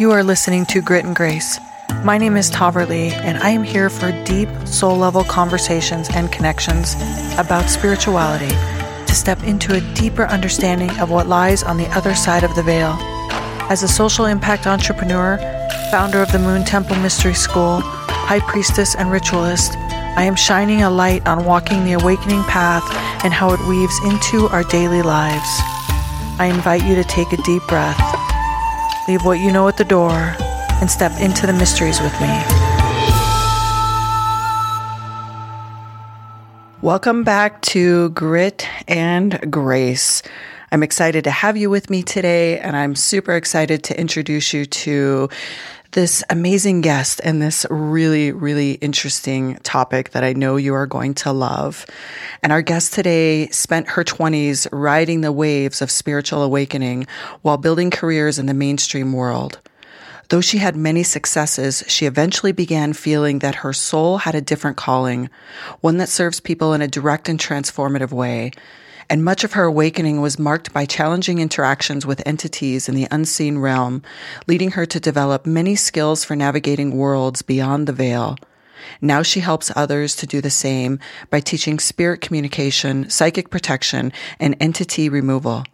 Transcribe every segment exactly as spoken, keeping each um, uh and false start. You are listening to Grit and Grace. My name is Tahverlee, and I am here for deep, soul-level conversations and connections about spirituality to step into a deeper understanding of what lies on the other side of the veil. As a social impact entrepreneur, founder of the Moon Temple Mystery School, high priestess and ritualist, I am shining a light on walking the awakening path and how it weaves into our daily lives. I invite you to take a deep breath, leave what you know at the door, and step into the mysteries with me. Welcome back to Grit and Grace. I'm excited to have you with me today, and I'm super excited to introduce you to this amazing guest and this really, really interesting topic that I know you are going to love. And our guest today spent her twenties riding the waves of spiritual awakening while building careers in the mainstream world. Though she had many successes, she eventually began feeling that her soul had a different calling, one that serves people in a direct and transformative way. And much of her awakening was marked by challenging interactions with entities in the unseen realm, leading her to develop many skills for navigating worlds beyond the veil. Now she helps others to do the same by teaching spirit communication, psychic protection, and entity removal.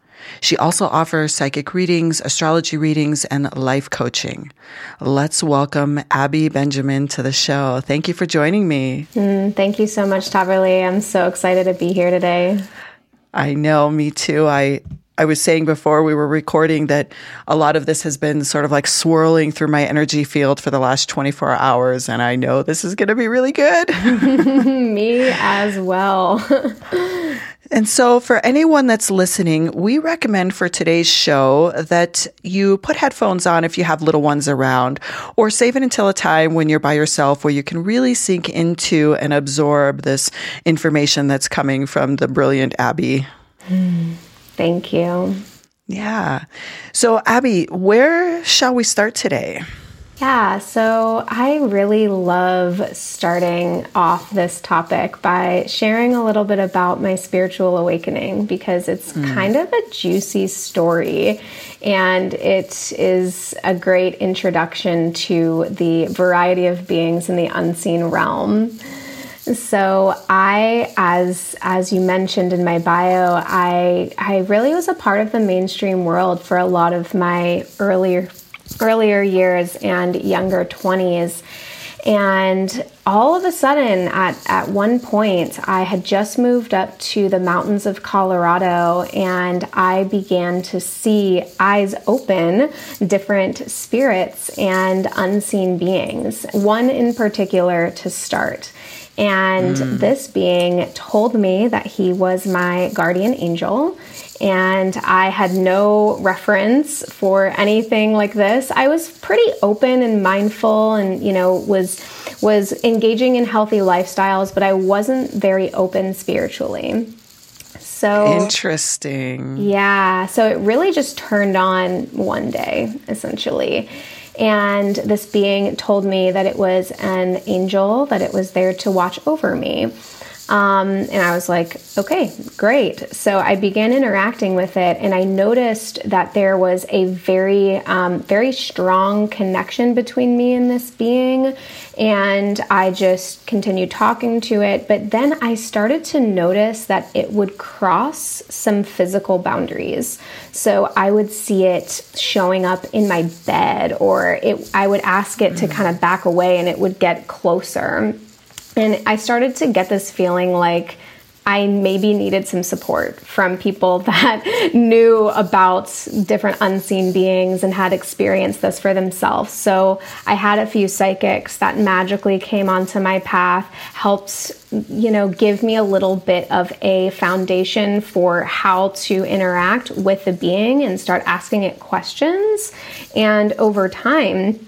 She also offers psychic readings, astrology readings, and life coaching. Let's welcome Abby Benjamin to the show. Thank you for joining me. Mm, thank you so much, Tahverlee. I'm so excited to be here today. I know, me too. I I was saying before we were recording that a lot of this has been sort of like swirling through my energy field for the last twenty-four hours, and I know this is going to be really good. Me as well. And so for anyone that's listening, we recommend for today's show that you put headphones on if you have little ones around, or save it until a time when you're by yourself where you can really sink into and absorb this information that's coming from the brilliant Abby. Thank you. Yeah. So Abby, where shall we start today? Yeah, so I really love starting off this topic by sharing a little bit about my spiritual awakening, because it's mm. kind of a juicy story, and it is a great introduction to the variety of beings in the unseen realm. So I, as as you mentioned in my bio, I I really was a part of the mainstream world for a lot of my earlier earlier years and younger twenties. And all of a sudden, at, at one point, I had just moved up to the mountains of Colorado, and I began to see, eyes open, different spirits and unseen beings, one in particular to start. And mm. this being told me that he was my guardian angel, and I had no reference for anything like this. I was pretty open and mindful and, you know, was was engaging in healthy lifestyles, but I wasn't very open spiritually. So interesting. Yeah. So it really just turned on one day, essentially. And this being told me that it was an angel, that it was there to watch over me. Um, and I was like, okay, great. So I began interacting with it, and I noticed that there was a very, um, very strong connection between me and this being. And I just continued talking to it. But then I started to notice that it would cross some physical boundaries. So I would see it showing up in my bed, or it, I would ask it to kind of back away, and it would get closer. And I started to get this feeling like I maybe needed some support from people that knew about different unseen beings and had experienced this for themselves. So I had a few psychics that magically came onto my path, helped, you know, give me a little bit of a foundation for how to interact with the being and start asking it questions. And over time,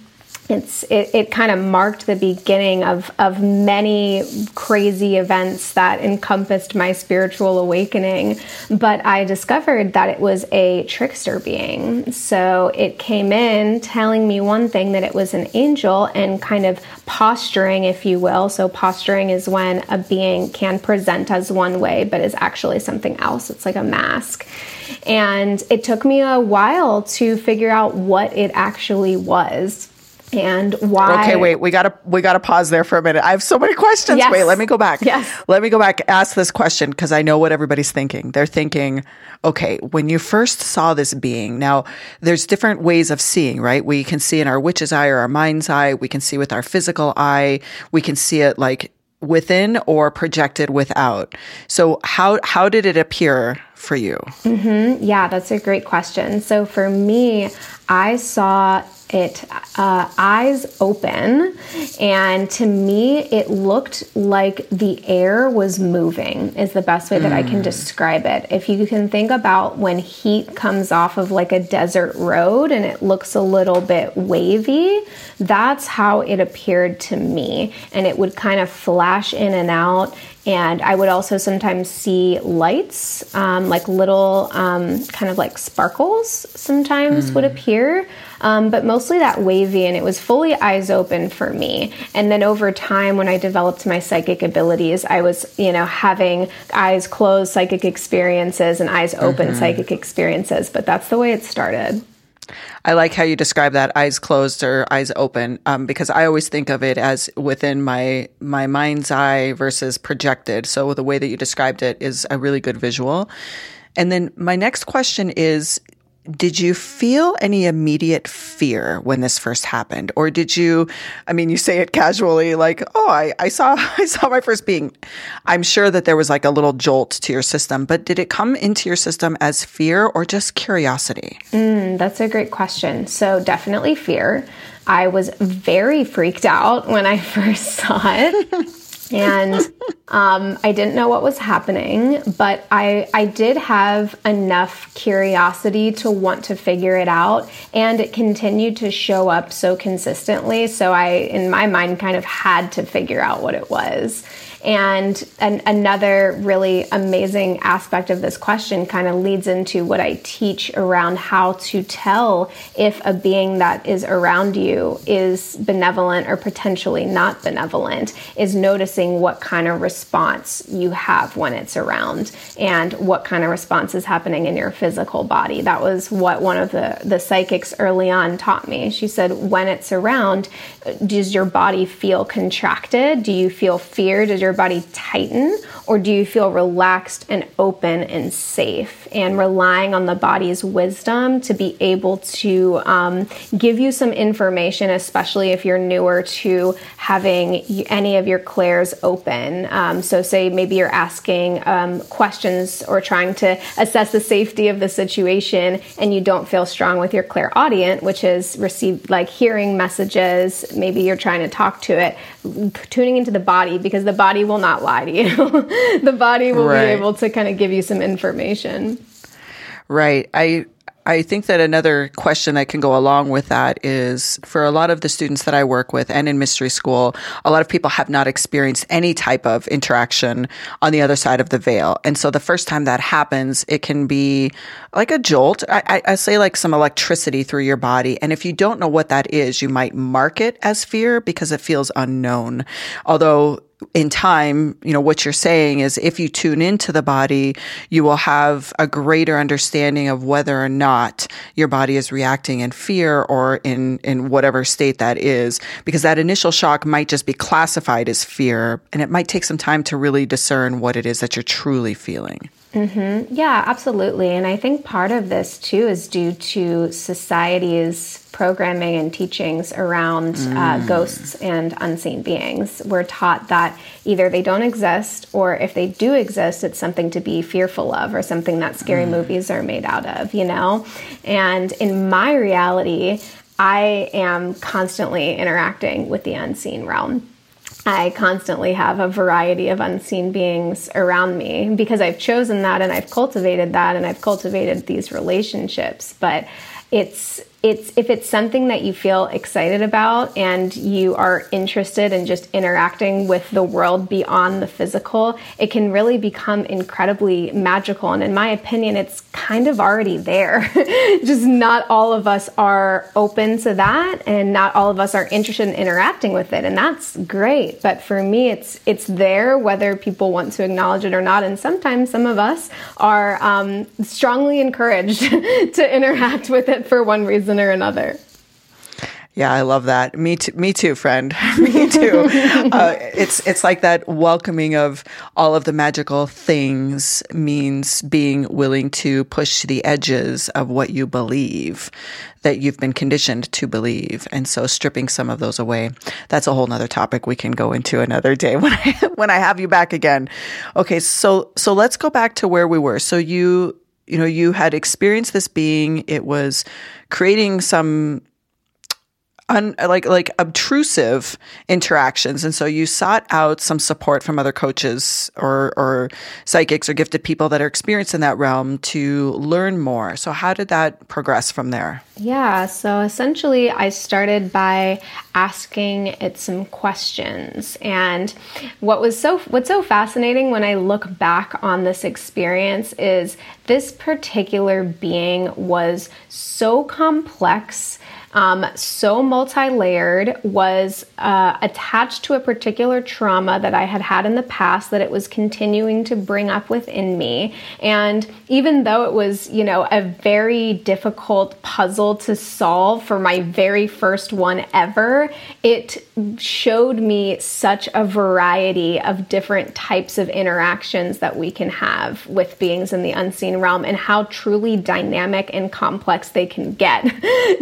It's it, it kind of marked the beginning of, of many crazy events that encompassed my spiritual awakening. But I discovered that it was a trickster being. So it came in telling me one thing, that it was an angel, and kind of posturing, if you will. So posturing is when a being can present as one way, but is actually something else. It's like a mask. And it took me a while to figure out what it actually was and why. Okay, wait, we gotta we gotta pause there for a minute. I have so many questions. Yes. Wait, let me go back. Yes. Let me go back, ask this question, because I know what everybody's thinking. They're thinking, okay, when you first saw this being, now there's different ways of seeing, right? We can see in our witch's eye or our mind's eye, we can see with our physical eye, we can see it like within or projected without. So how how did it appear for you? Mm-hmm. Yeah, that's a great question. So for me, I saw it uh, eyes open, and to me, it looked like the air was moving is the best way that mm. I can describe it. If you can think about when heat comes off of like a desert road and it looks a little bit wavy, that's how it appeared to me. And it would kind of flash in and out. And I would also sometimes see lights, um, like little um, kind of like sparkles sometimes mm. would appear, um, but mostly that wavy, and it was fully eyes open for me. And then over time, when I developed my psychic abilities, I was, you know, having eyes closed psychic experiences and eyes open mm-hmm. psychic experiences, but that's the way it started. I like how you describe that, eyes closed or eyes open, um, because I always think of it as within my my mind's eye versus projected. So the way that you described it is a really good visual. And then my next question is, did you feel any immediate fear when this first happened? Or did you, I mean, you say it casually like, oh, I, I saw I saw my first being. I'm sure that there was like a little jolt to your system, but did it come into your system as fear or just curiosity? Mm, that's a great question. So definitely fear. I was very freaked out when I first saw it. And um, I didn't know what was happening, but I, I did have enough curiosity to want to figure it out, and it continued to show up so consistently. So I, in my mind, kind of had to figure out what it was. And an, another really amazing aspect of this question kind of leads into what I teach around how to tell if a being that is around you is benevolent or potentially not benevolent, is noticing what kind of response you have when it's around and what kind of response is happening in your physical body. That was what one of the, the psychics early on taught me. She said, when it's around, does your body feel contracted? Do you feel fear? Does your your body tighten, or do you feel relaxed and open and safe, and relying on the body's wisdom to be able to um, give you some information, especially if you're newer to having any of your clairs open. Um, so say maybe you're asking um, questions or trying to assess the safety of the situation, and you don't feel strong with your clairaudient, which is received like hearing messages. Maybe you're trying to talk to it, tuning into the body, because the body will not lie to you. The body will right. be able to kind of give you some information. Right. I I think that another question that can go along with that is, for a lot of the students that I work with and in mystery school, a lot of people have not experienced any type of interaction on the other side of the veil. And so the first time that happens, it can be like a jolt. I, I, I say like some electricity through your body. And if you don't know what that is, you might mark it as fear because it feels unknown. Although in time, you know, what you're saying is if you tune into the body, you will have a greater understanding of whether or not your body is reacting in fear or in, in whatever state that is, because that initial shock might just be classified as fear, and it might take some time to really discern what it is that you're truly feeling. Mm-hmm. Yeah, absolutely. And I think part of this too is due to society's programming and teachings around mm. uh, ghosts and unseen beings. We're taught that either they don't exist, or if they do exist, it's something to be fearful of, or something that scary mm. movies are made out of, you know? And in my reality, I am constantly interacting with the unseen realm. I constantly have a variety of unseen beings around me because I've chosen that, and I've cultivated that, and I've cultivated these relationships. But it's it's if it's something that you feel excited about and you are interested in just interacting with the world beyond the physical, it can really become incredibly magical. And in my opinion, it's kind of already there. Just not all of us are open to that, and not all of us are interested in interacting with it. And that's great. But for me, it's it's there whether people want to acknowledge it or not. And sometimes some of us are um, strongly encouraged to interact with it for one reason or another. Yeah, I love that. Me too, me too, friend. Me too. Uh, it's it's like that welcoming of all of the magical things means being willing to push the edges of what you believe, that you've been conditioned to believe. And so stripping some of those away, that's a whole nother topic we can go into another day when I, when I have you back again. Okay, so so let's go back to where we were. So you... You know, you had experienced this being. It was creating some un, like like obtrusive interactions, and so you sought out some support from other coaches or or psychics or gifted people that are experienced in that realm to learn more. So how did that progress from there? Yeah. So essentially, I started by asking it some questions, and what was so what's so fascinating when I look back on this experience is this particular being was so complex, um, so multi-layered, was uh, attached to a particular trauma that I had had in the past that it was continuing to bring up within me. And even though it was, you know, a very difficult puzzle to solve for my very first one ever, it showed me such a variety of different types of interactions that we can have with beings in the unseen realm and how truly dynamic and complex they can get.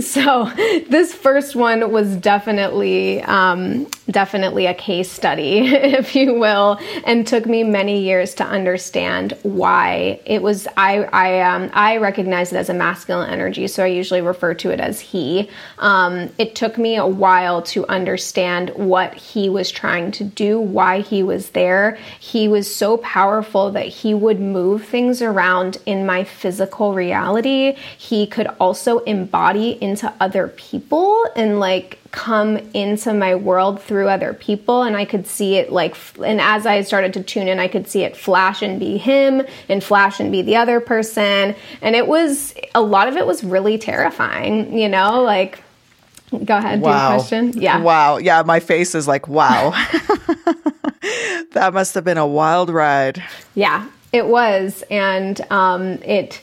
So this first one was definitely, um, definitely a case study, if you will, and took me many years to understand why it was. I I um, I recognize it as a masculine energy, so I usually refer to it as he. Um, it took me a while to understand what he was trying to do, why he was there. He was so powerful that he would move things around in my physical reality. He could also embody into other people and like come into my world through other people, and I could see it like, and as I started to tune in, I could see it flash and be him and flash and be the other person. And it was, a lot of it was really terrifying, you know, like, go ahead. Wow. Do the question. Yeah. Wow. Yeah. My face is like, wow, that must have been a wild ride. Yeah, it was. And, um, it,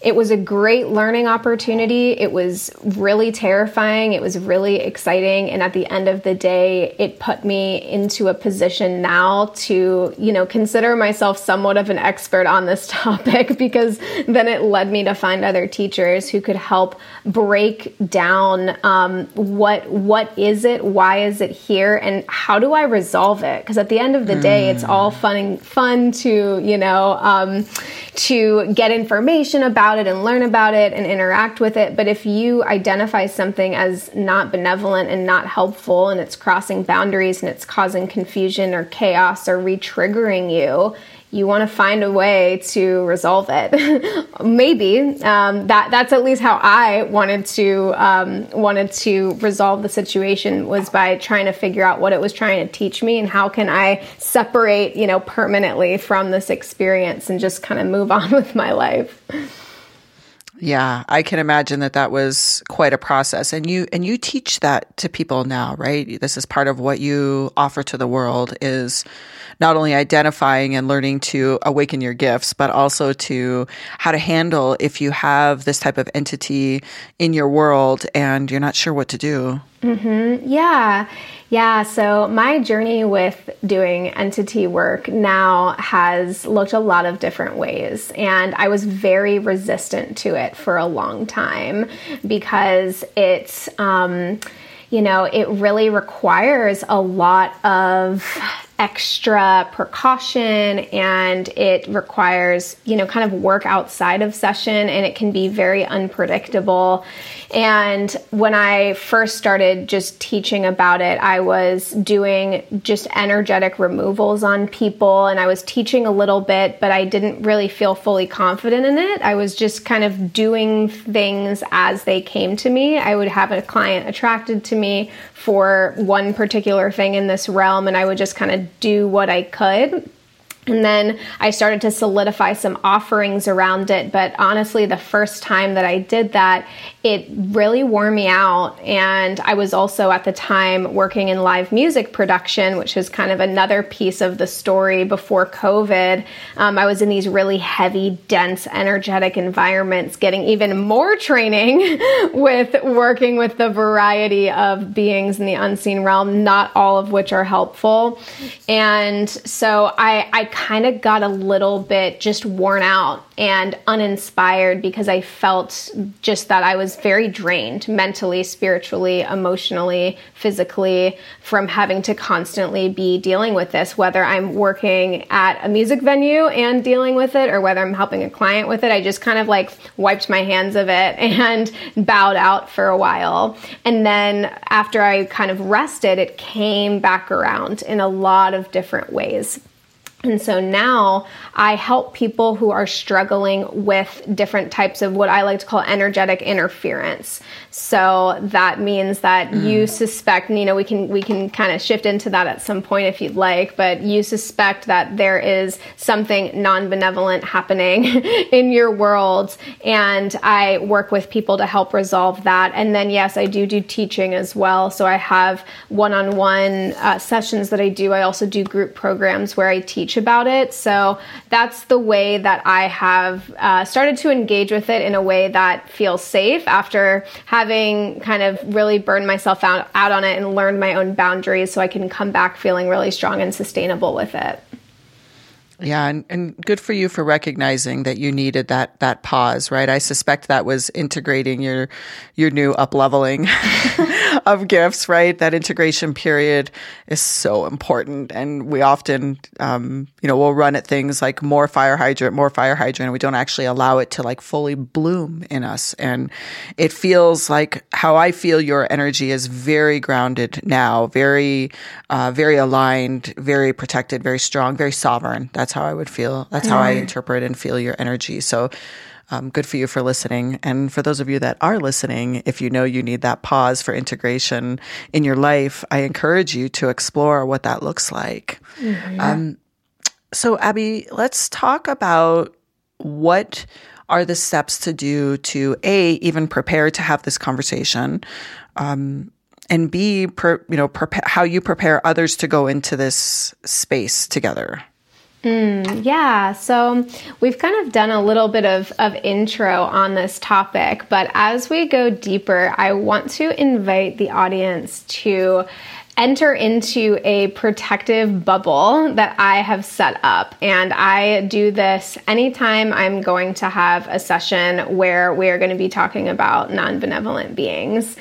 It was a great learning opportunity. It was really terrifying. It was really exciting. And at the end of the day, it put me into a position now to, you know, consider myself somewhat of an expert on this topic, because then it led me to find other teachers who could help break down um, what what is it, why is it here, and how do I resolve it? Because at the end of the day, it's all fun, fun to, you know, um, to get information about it and learn about it and interact with it. But if you identify something as not benevolent and not helpful, and it's crossing boundaries and it's causing confusion or chaos or re-triggering you, you want to find a way to resolve it. Maybe um, that that's at least how I wanted to um, wanted to resolve the situation, was by trying to figure out what it was trying to teach me and how can I separate, you know, permanently from this experience and just kind of move on with my life. Yeah, I can imagine that that was quite a process. And you and you teach that to people now, right? This is part of what you offer to the world, is not only identifying and learning to awaken your gifts, but also to how to handle if you have this type of entity in your world and you're not sure what to do. Mm-hmm. Yeah. Yeah. So my journey with doing entity work now has looked a lot of different ways. And I was very resistant to it for a long time because it's, um, you know, it really requires a lot of extra precaution, and it requires, you know, kind of work outside of session, and it can be very unpredictable. And when I first started just teaching about it, I was doing just energetic removals on people, and I was teaching a little bit, but I didn't really feel fully confident in it. I was just kind of doing things as they came to me. I would have a client attracted to me for one particular thing in this realm, and I would just kind of do what I could. And then I started to solidify some offerings around it. But honestly, the first time that I did that, it really wore me out. And I was also at the time working in live music production, which is kind of another piece of the story before COVID. Um, I was in these really heavy, dense, energetic environments, getting even more training with working with the variety of beings in the unseen realm, not all of which are helpful. And so I, I kind of got a little bit just worn out and uninspired because I felt just that I was very drained mentally, spiritually, emotionally, physically from having to constantly be dealing with this, whether I'm working at a music venue and dealing with it or whether I'm helping a client with it. I just kind of like wiped my hands of it and bowed out for a while. And then after I kind of rested, it came back around in a lot of different ways. And so now I help people who are struggling with different types of what I like to call energetic interference. So that means that mm. you suspect, and you know, we can we can kind of shift into that at some point if you'd like, but you suspect that there is something non-benevolent happening in your world. And I work with people to help resolve that. And then, yes, I do do teaching as well. So I have one-on-one uh, sessions that I do. I also do group programs where I teach about it. So that's the way that I have uh, started to engage with it in a way that feels safe after having kind of really burned myself out, out on it and learned my own boundaries so I can come back feeling really strong and sustainable with it. Yeah. And, and good for you for recognizing that you needed that, that pause, right? I suspect that was integrating your, your new up-leveling of gifts, right? That integration period is so important. And we often, um, you know, we'll run at things like more fire hydrant, more fire hydrant, and we don't actually allow it to like fully bloom in us. And it feels like how I feel your energy is very grounded now, very, uh, very aligned, very protected, very strong, very sovereign. That's That's how I would feel. That's how I interpret and feel your energy. So um, good for you for listening. And for those of you that are listening, if you know you need that pause for integration in your life, I encourage you to explore what that looks like. Mm-hmm. Um, so Abby, let's talk about what are the steps to do to A, even prepare to have this conversation, um, and B, per, you know, prep- how you prepare others to go into this space together. Mm, yeah. So we've kind of done a little bit of, of intro on this topic, but as we go deeper, I want to invite the audience to enter into a protective bubble that I have set up. And I do this anytime I'm going to have a session where we're going to be talking about non-benevolent beings.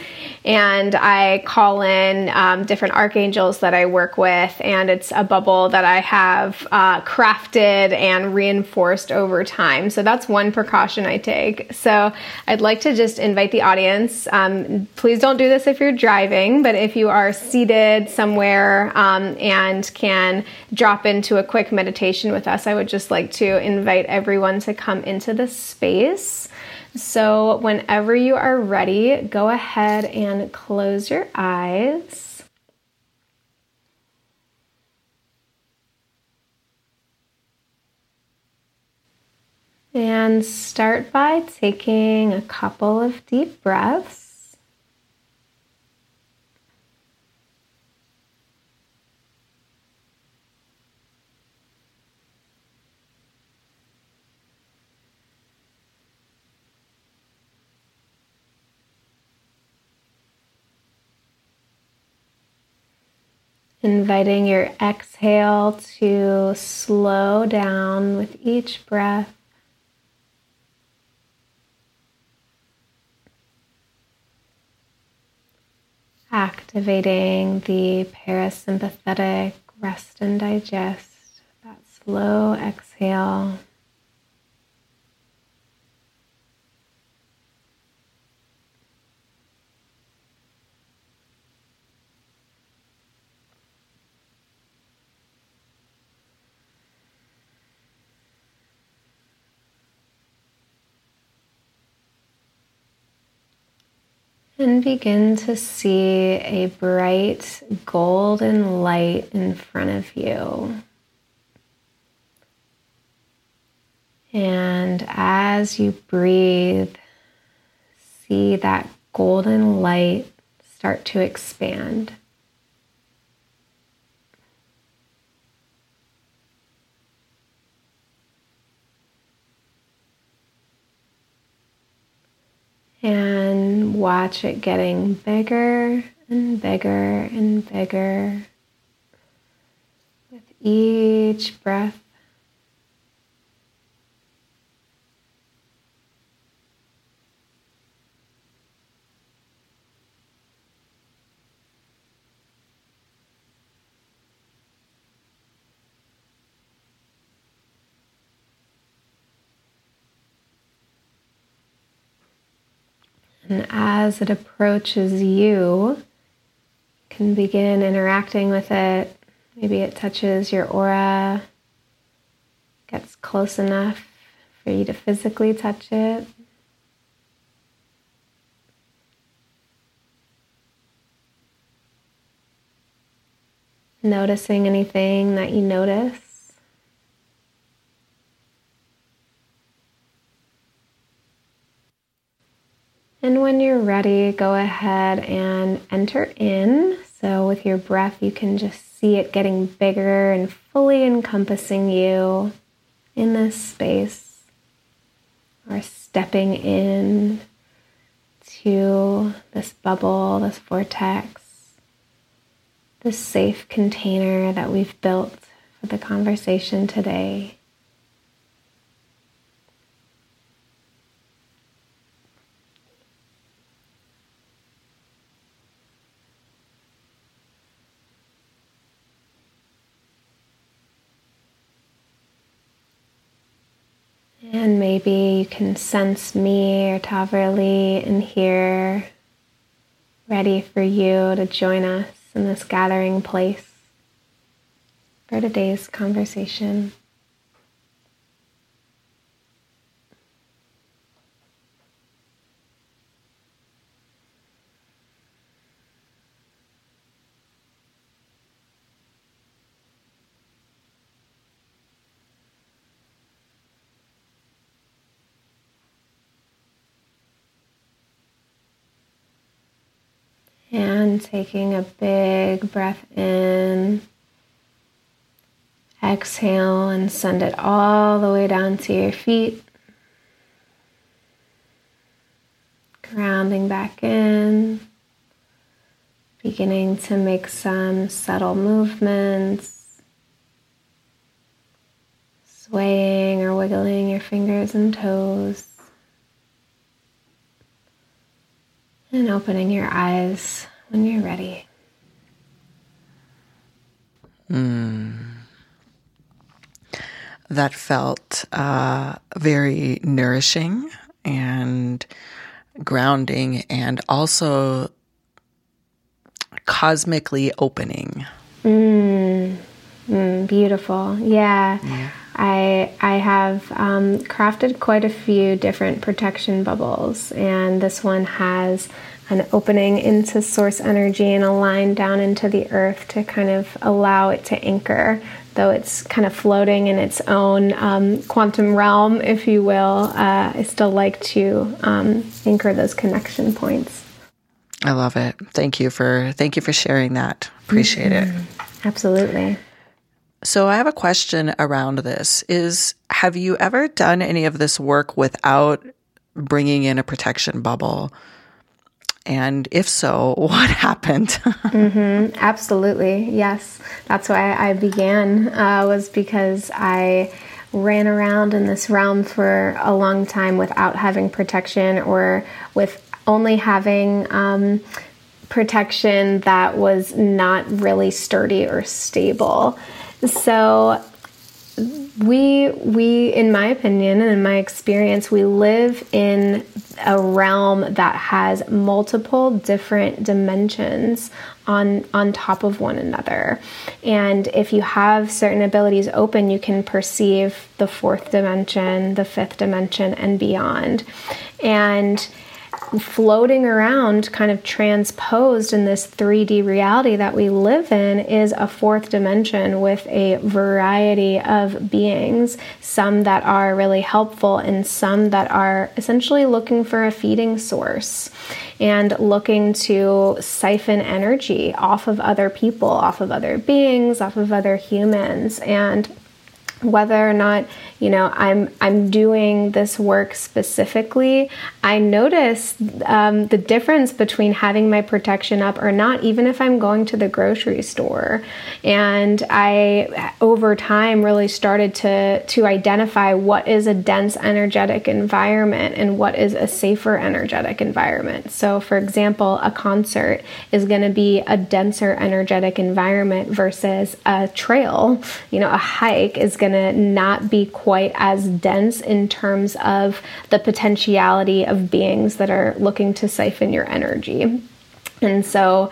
And I call in um, different archangels that I work with, and it's a bubble that I have uh, crafted and reinforced over time. So that's one precaution I take. So I'd like to just invite the audience. Um, please don't do this if you're driving, but if you are seated somewhere um, and can drop into a quick meditation with us, I would just like to invite everyone to come into this space. So whenever you are ready, go ahead and close your eyes. And start by taking a couple of deep breaths. Inviting your exhale to slow down with each breath. Activating the parasympathetic rest and digest, that slow exhale. And begin to see a bright golden light in front of you. And as you breathe, see that golden light start to expand. And watch it getting bigger and bigger and bigger with each breath. And as it approaches you, you can begin interacting with it. Maybe it touches your aura, gets close enough for you to physically touch it. Noticing anything that you notice. And when you're ready, go ahead and enter in. So with your breath, you can just see it getting bigger and fully encompassing you in this space, or stepping in to this bubble, this vortex, this safe container that we've built for the conversation today. And maybe you can sense me or Tahverlee in here, ready for you to join us in this gathering place for today's conversation. And taking a big breath in, exhale and send it all the way down to your feet. Grounding back in, beginning to make some subtle movements, swaying or wiggling your fingers and toes. And opening your eyes when you're ready. Mm. That felt uh, very nourishing and grounding, and also cosmically opening. Mm. Mm, beautiful. Yeah. yeah. I I have um, crafted quite a few different protection bubbles, and this one has an opening into source energy and a line down into the earth to kind of allow it to anchor, though it's kind of floating in its own um, quantum realm, if you will. Uh, I still like to um, anchor those connection points. I love it. Thank you for thank you for sharing that. Appreciate mm-hmm. it. Absolutely. So I have a question around this. Is, have you ever done any of this work without bringing in a protection bubble? And if so, what happened? mm-hmm. Absolutely. Yes. That's why I began, uh, was because I ran around in this realm for a long time without having protection, or with only having um, protection that was not really sturdy or stable. So we, we, in my opinion and in my experience, we live in a realm that has multiple different dimensions on, on top of one another. And if you have certain abilities open, you can perceive the fourth dimension, the fifth dimension, and beyond. And floating around, kind of transposed in this three D reality that we live in, is a fourth dimension with a variety of beings, some that are really helpful and some that are essentially looking for a feeding source and looking to siphon energy off of other people, off of other beings, off of other humans. And whether or not, you know, I'm I'm doing this work specifically, I notice um, the difference between having my protection up or not, even if I'm going to the grocery store. And I, over time, really started to, to identify what is a dense energetic environment and what is a safer energetic environment. So, for example, a concert is going to be a denser energetic environment versus a trail, you know, a hike is going to not be quite as dense in terms of the potentiality of beings that are looking to siphon your energy. And so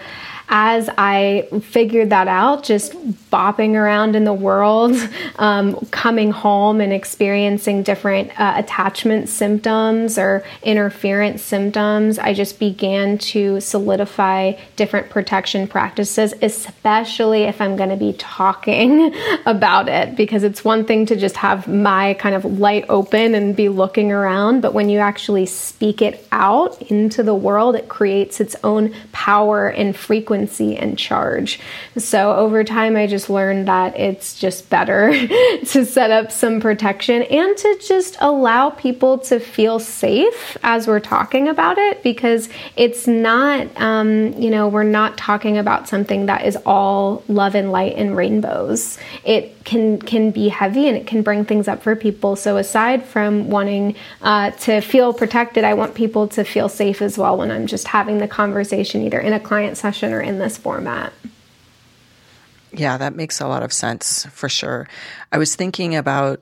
as I figured that out, just bopping around in the world, um, coming home and experiencing different uh, attachment symptoms or interference symptoms, I just began to solidify different protection practices, especially if I'm going to be talking about it, because it's one thing to just have my kind of light open and be looking around, but when you actually speak it out into the world, it creates its own power and frequency and charge. So over time, I just learned that it's just better to set up some protection and to just allow people to feel safe as we're talking about it, because it's not, um, you know, we're not talking about something that is all love and light and rainbows. It can, can be heavy and it can bring things up for people. So aside from wanting uh, to feel protected, I want people to feel safe as well when I'm just having the conversation, either in a client session or in this format. Yeah, that makes a lot of sense for sure. I was thinking about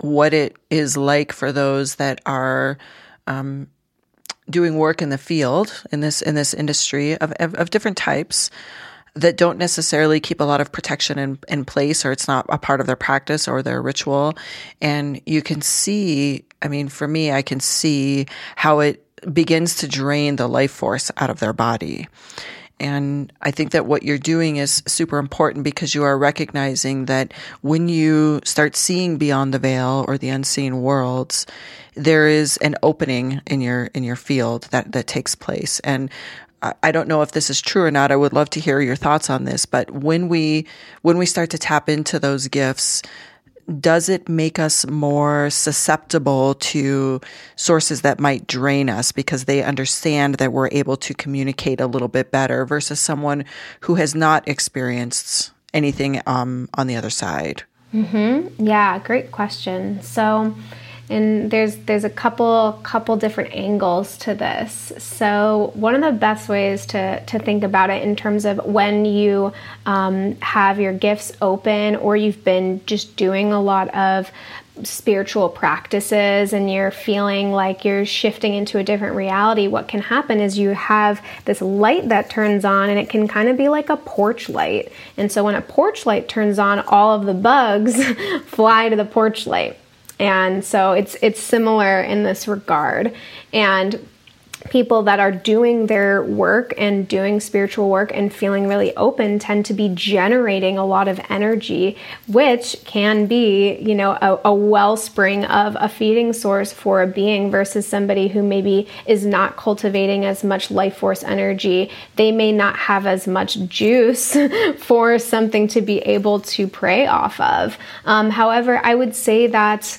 what it is like for those that are um, doing work in the field, in this in this industry of, of, of different types, that don't necessarily keep a lot of protection in, in place, or it's not a part of their practice or their ritual. And you can see, I mean, for me, I can see how it begins to drain the life force out of their body. And I think that what you're doing is super important, because you are recognizing that when you start seeing beyond the veil or the unseen worlds, there is an opening in your in your field that, that takes place. And I don't know if this is true or not. I would love to hear your thoughts on this. But when we when we start to tap into those gifts, does it make us more susceptible to sources that might drain us, because they understand that we're able to communicate a little bit better versus someone who has not experienced anything um, on the other side? Mm-hmm. Yeah, great question. So, and there's there's a couple couple different angles to this. So one of the best ways to, to think about it in terms of when you um, have your gifts open, or you've been just doing a lot of spiritual practices and you're feeling like you're shifting into a different reality, what can happen is you have this light that turns on, and it can kind of be like a porch light. And so when a porch light turns on, all of the bugs fly to the porch light. And so it's it's similar in this regard. And people that are doing their work and doing spiritual work and feeling really open tend to be generating a lot of energy, which can be, you know, a, a wellspring of a feeding source for a being, versus somebody who maybe is not cultivating as much life force energy. They may not have as much juice for something to be able to prey off of. Um, however, I would say that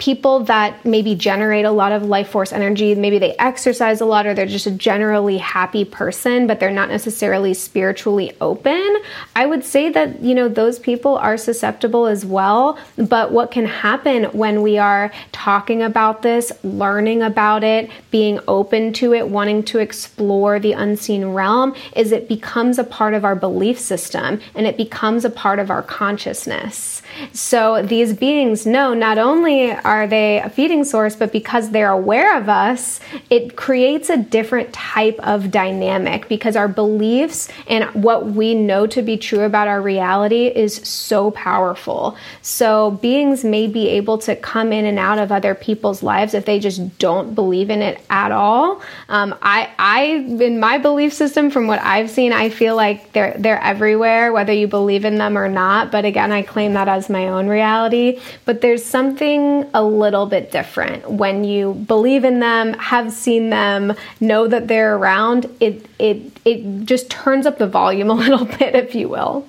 people that maybe generate a lot of life force energy, maybe they exercise a lot or they're just a generally happy person, but they're not necessarily spiritually open, I would say that, you know, those people are susceptible as well. But what can happen when we are talking about this, learning about it, being open to it, wanting to explore the unseen realm, is it becomes a part of our belief system and it becomes a part of our consciousness. So these beings know not only are they a feeding source, but because they're aware of us, it creates a different type of dynamic, because our beliefs and what we know to be true about our reality is so powerful. So beings may be able to come in and out of other people's lives if they just don't believe in it at all. Um, I, I, in my belief system, from what I've seen, I feel like they're they're everywhere, whether you believe in them or not. But again, I claim that as my own reality. But there's something a little bit different when you believe in them, have seen them, know that they're around. It it it just turns up the volume a little bit, if you will.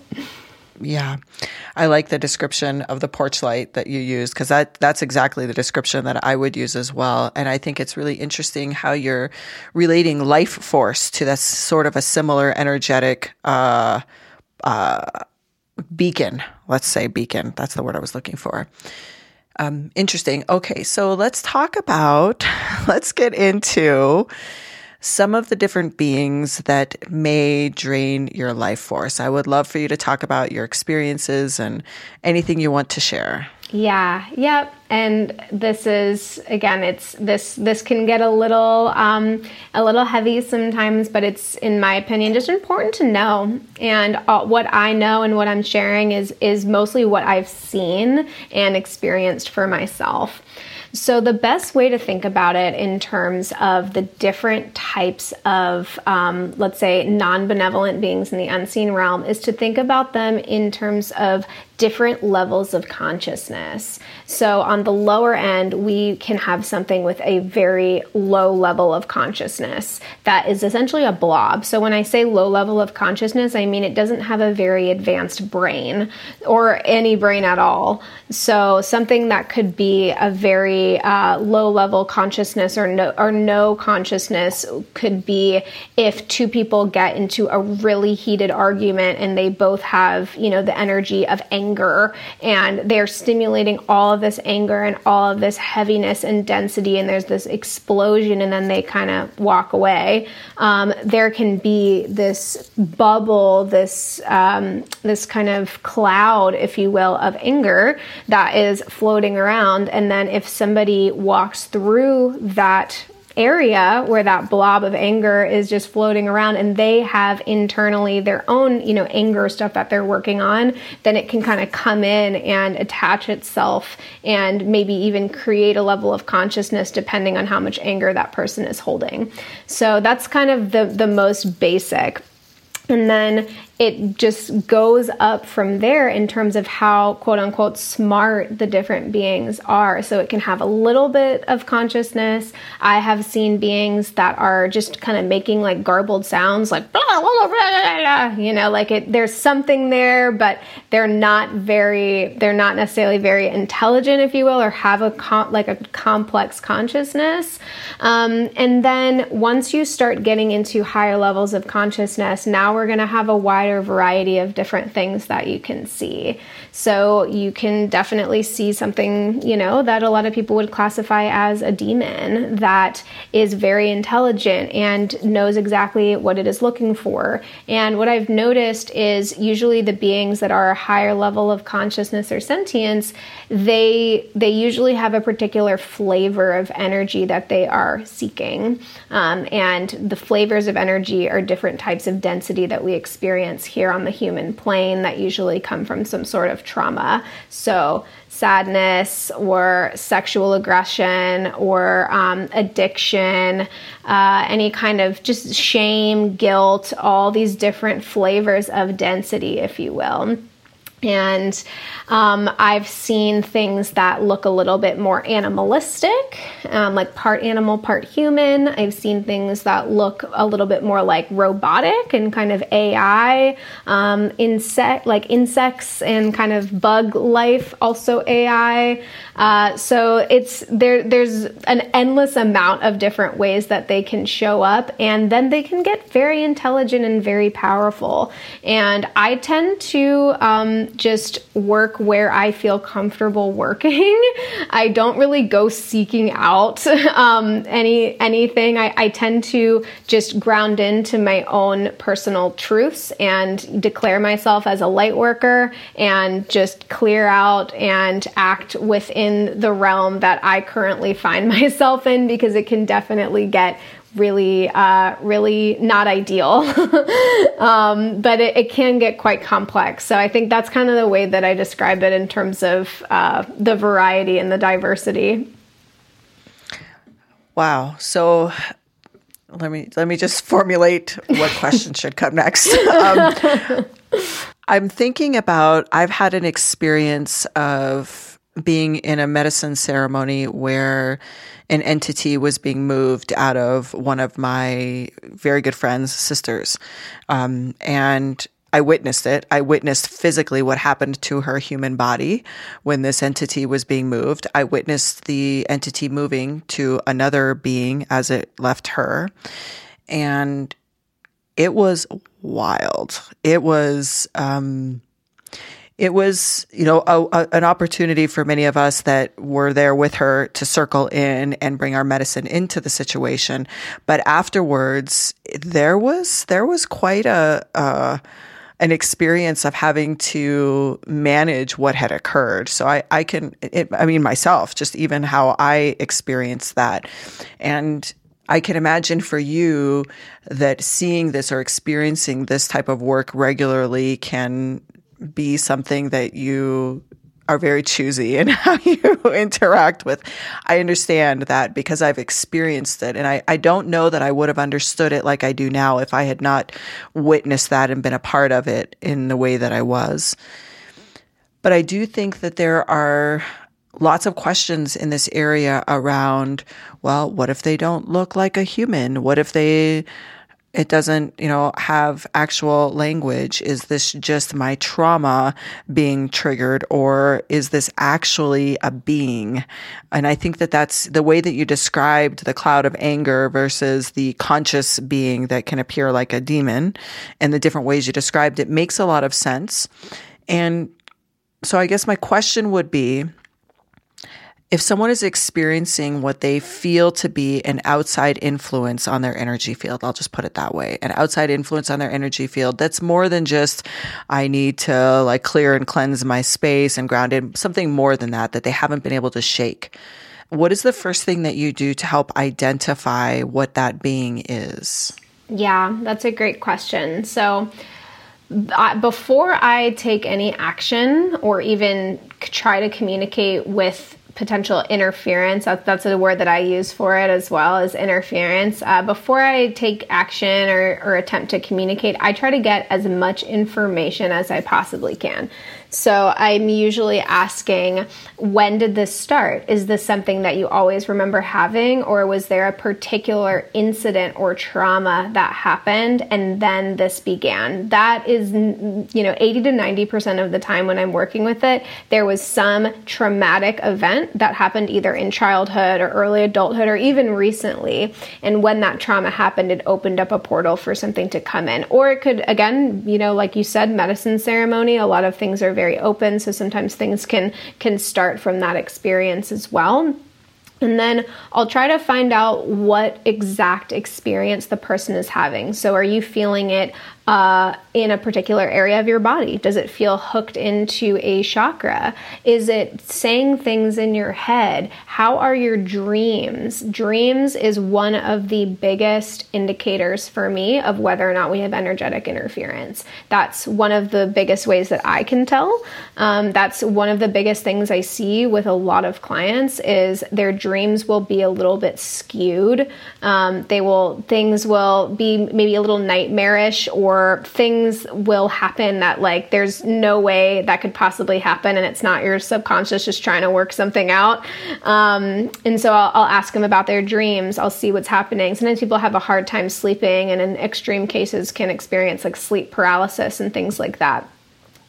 Yeah. I like the description of the porch light that you used, because that, that's exactly the description that I would use as well. And I think it's really interesting how you're relating life force to that sort of a similar energetic uh, uh, beacon. Let's say beacon. That's the word I was looking for. Um, interesting. Okay, so let's talk about, let's get into some of the different beings that may drain your life force. I would love for you to talk about your experiences and anything you want to share. Yeah, yep. And this is, again, it's this this can get a little um, a little heavy sometimes, but it's, in my opinion, just important to know. And all, what I know and what I'm sharing is is mostly what I've seen and experienced for myself. So the best way to think about it in terms of the different types of, um, let's say, non-benevolent beings in the unseen realm is to think about them in terms of different levels of consciousness. So on the lower end, we can have something with a very low level of consciousness that is essentially a blob. So when I say low level of consciousness, I mean it doesn't have a very advanced brain or any brain at all. So something that could be a very uh, low level consciousness or no, or no consciousness could be if two people get into a really heated argument and they both have, you know, the energy of anger. Anger, and they're stimulating all of this anger and all of this heaviness and density, and there's this explosion, and then they kind of walk away. Um, there can be this bubble, this um, this kind of cloud, if you will, of anger that is floating around, and then if somebody walks through that area where that blob of anger is just floating around and they have internally their own, you know, anger stuff that they're working on, then it can kind of come in and attach itself and maybe even create a level of consciousness depending on how much anger that person is holding. So that's kind of the, the most basic. And then it just goes up from there in terms of how, quote unquote, smart the different beings are. So it can have a little bit of consciousness. I have seen beings that are just kind of making like garbled sounds, like, blah, blah, blah, blah, blah, you know, like it, there's something there, but they're not very, they're not necessarily very intelligent, if you will, or have a com- like a complex consciousness. Um, and then once you start getting into higher levels of consciousness, now we're going to have a wider variety of different things that you can see. So you can definitely see something, you know, that a lot of people would classify as a demon that is very intelligent and knows exactly what it is looking for. And what I've noticed is usually the beings that are a higher level of consciousness or sentience, they they usually have a particular flavor of energy that they are seeking. Um, and the flavors of energy are different types of density that we experience here on the human plane that usually come from some sort of trauma. So sadness or sexual aggression or um, addiction, uh, any kind of just shame, guilt, all these different flavors of density, if you will. And um, I've seen things that look a little bit more animalistic, um, like part animal, part human. I've seen things that look a little bit more like robotic and kind of A I, um, insect, like insects and kind of bug life, also A I. Uh, so it's there. There's an endless amount of different ways that they can show up, and then they can get very intelligent and very powerful. And I tend to um, just work where I feel comfortable working. I don't really go seeking out um, any anything. I, I tend to just ground into my own personal truths and declare myself as a light worker and just clear out and act within the realm that I currently find myself in, because it can definitely get really, uh, really not ideal. um, but it, it can get quite complex. So I think that's kind of the way that I describe it in terms of uh, the variety and the diversity. Wow. So let me, let me just formulate what question should come next. Um, I'm thinking about, I've had an experience of being in a medicine ceremony where an entity was being moved out of one of my very good friend's sisters. Um, and I witnessed it. I witnessed physically what happened to her human body when this entity was being moved. I witnessed the entity moving to another being as it left her. And it was wild. It was... Um, It was, you know, a, a, an opportunity for many of us that were there with her to circle in and bring our medicine into the situation. But afterwards, there was there was quite a uh, an experience of having to manage what had occurred. So I I can, it, I mean, myself, just even how I experienced that, and I can imagine for you that seeing this or experiencing this type of work regularly can be something that you are very choosy in how you interact with. I understand that because I've experienced it, and I, I don't know that I would have understood it like I do now if I had not witnessed that and been a part of it in the way that I was. But I do think that there are lots of questions in this area around, well, what if they don't look like a human? What if they... It doesn't, you know, have actual language. Is this just my trauma being triggered, or is this actually a being? And I think that that's the way that you described the cloud of anger versus the conscious being that can appear like a demon, and the different ways you described it makes a lot of sense. And so I guess my question would be, if someone is experiencing what they feel to be an outside influence on their energy field, I'll just put it that way, an outside influence on their energy field, that's more than just, I need to like clear and cleanse my space and ground in, something more than that, that they haven't been able to shake. What is the first thing that you do to help identify what that being is? Yeah, that's a great question. So before I take any action or even try to communicate with potential interference, that, that's the word that I use for it as well, is interference. Uh, before I take action or, or attempt to communicate, I try to get as much information as I possibly can. So I'm usually asking, when did this start? Is this something that you always remember having, or was there a particular incident or trauma that happened and then this began? That is, you know, eighty to ninety percent of the time when I'm working with it, there was some traumatic event that happened either in childhood or early adulthood or even recently. And when that trauma happened, it opened up a portal for something to come in. Or it could, again, you know, like you said, medicine ceremony, a lot of things are very very open, so sometimes things can can start from that experience as well. And then I'll try to find out what exact experience the person is having. So are you feeling it uh, in a particular area of your body? Does it feel hooked into a chakra? Is it saying things in your head? How are your dreams? Dreams is one of the biggest indicators for me of whether or not we have energetic interference. That's one of the biggest ways that I can tell. Um, that's one of the biggest things I see with a lot of clients is their dreams. Dreams will be a little bit skewed. Um, they will, things will be maybe a little nightmarish or or things will happen that, like, there's no way that could possibly happen, and it's not your subconscious just trying to work something out. Um, and so I'll, I'll ask them about their dreams. I'll see what's happening. Sometimes people have a hard time sleeping, and in extreme cases can experience, like, sleep paralysis and things like that.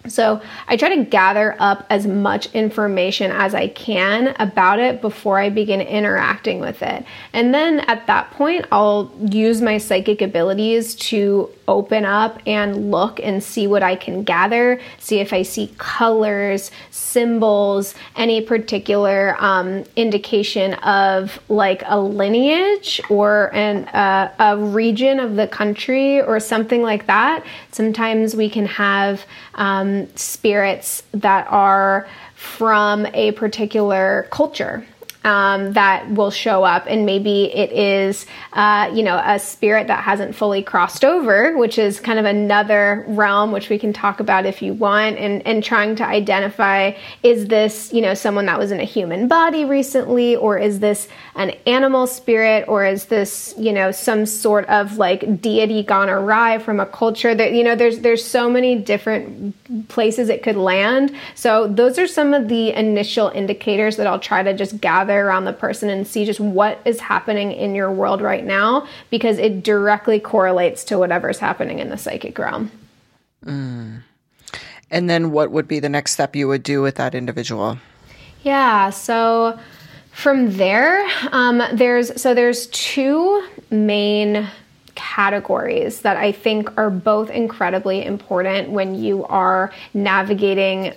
So I try to gather up as much information as I can about it before I begin interacting with it. And then at that point, I'll use my psychic abilities to open up and look and see what I can gather, see if I see colors, symbols, any particular um, indication of like a lineage or an, uh, a region of the country or something like that. Sometimes we can have um, spirits that are from a particular culture um, that will show up, and maybe it is, uh, you know, a spirit that hasn't fully crossed over, which is kind of another realm, which we can talk about if you want, and, and trying to identify, is this, you know, someone that was in a human body recently, or is this an animal spirit, or is this, you know, some sort of like deity gone awry from a culture that, you know, there's, there's so many different places it could land. So those are some of the initial indicators that I'll try to just gather around the person and see just what is happening in your world right now, because it directly correlates to whatever's happening in the psychic realm. Mm. And then what would be the next step you would do with that individual? Yeah. So from there, um, there's, so there's two main categories that I think are both incredibly important when you are navigating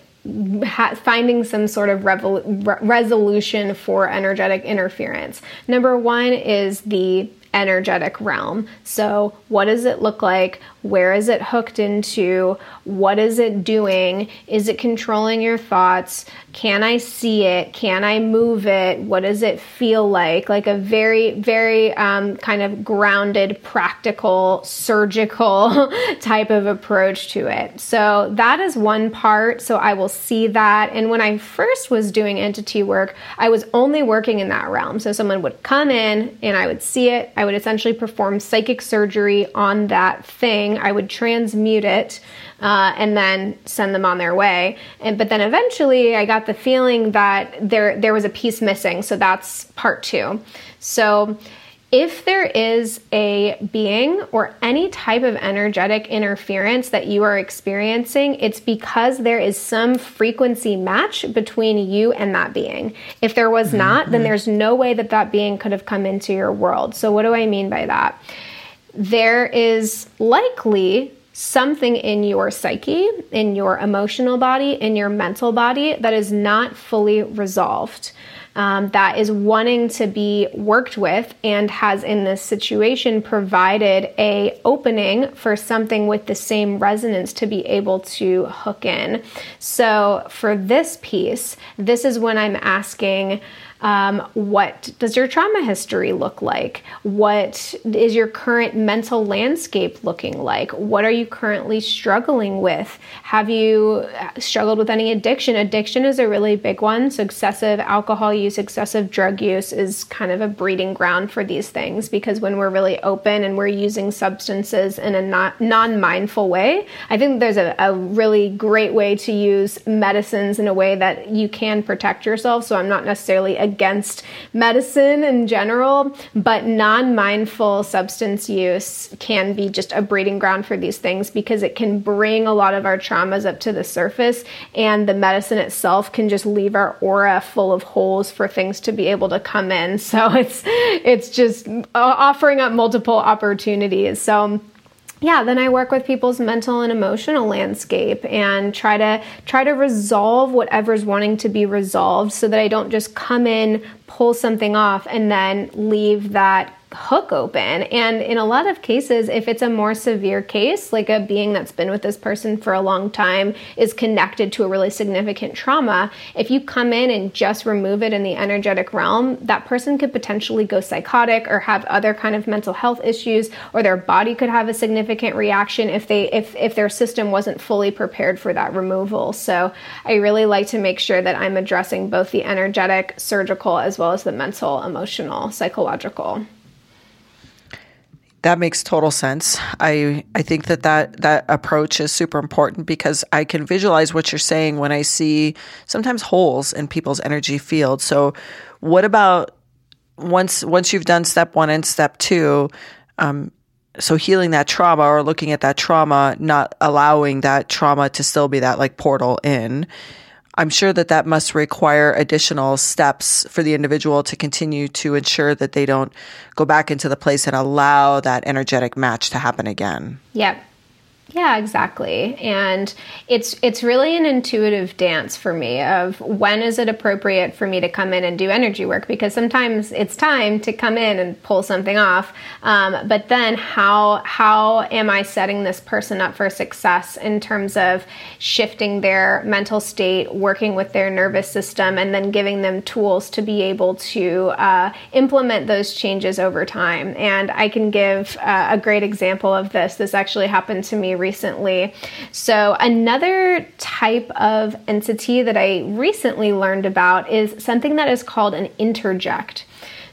Ha- finding some sort of revol- re- resolution for energetic interference. Number one is the energetic realm. So what does it look like? Where is it hooked into? What is it doing? Is it controlling your thoughts? Can I see it? Can I move it? What does it feel like? Like a very, very um, kind of grounded, practical, surgical type of approach to it. So that is one part. So I will see that. And when I first was doing entity work, I was only working in that realm. So someone would come in and I would see it. I would essentially perform psychic surgery on that thing. I would transmute it uh, and then send them on their way. And but then eventually I got the feeling that there there was a piece missing. So that's part two. So if there is a being or any type of energetic interference that you are experiencing, it's because there is some frequency match between you and that being. If there was not, then there's no way that that being could have come into your world. So what do I mean by that? There is likely something in your psyche, in your emotional body, in your mental body that is not fully resolved. Um, that is wanting to be worked with and has in this situation provided a opening for something with the same resonance to be able to hook in. So for this piece, this is when I'm asking, Um, what does your trauma history look like? What is your current mental landscape looking like? What are you currently struggling with? Have you struggled with any addiction? Addiction is a really big one. So excessive alcohol use, excessive drug use is kind of a breeding ground for these things, because when we're really open and we're using substances in a not, non-mindful way, I think there's a, a really great way to use medicines in a way that you can protect yourself. So I'm not necessarily against medicine in general, but non-mindful substance use can be just a breeding ground for these things, because it can bring a lot of our traumas up to the surface, and the medicine itself can just leave our aura full of holes for things to be able to come in. So it's it's just offering up multiple opportunities. So yeah, then I work with people's mental and emotional landscape and try to try to resolve whatever's wanting to be resolved, so that I don't just come in, pull something off, and then leave that hook open. And in a lot of cases, if it's a more severe case, like a being that's been with this person for a long time is connected to a really significant trauma, if you come in and just remove it in the energetic realm, that person could potentially go psychotic or have other kind of mental health issues, or their body could have a significant reaction if they if if their system wasn't fully prepared for that removal. So I really like to make sure that I'm addressing both the energetic, surgical, as well as the mental, emotional, psychological. That makes total sense. I, I think that, that that approach is super important because I can visualize what you're saying when I see sometimes holes in people's energy field. So what about once once you've done step one and step two, um, so healing that trauma or looking at that trauma, not allowing that trauma to still be that like portal in, I'm sure that that must require additional steps for the individual to continue to ensure that they don't go back into the place and allow that energetic match to happen again. Yep. Yeah, exactly. And it's it's really an intuitive dance for me of when is it appropriate for me to come in and do energy work? Because sometimes it's time to come in and pull something off. Um, but then how how am I setting this person up for success in terms of shifting their mental state, working with their nervous system, and then giving them tools to be able to uh, implement those changes over time? And I can give uh, a great example of this. This actually happened to me recently. So another type of entity that I recently learned about is something that is called an interject.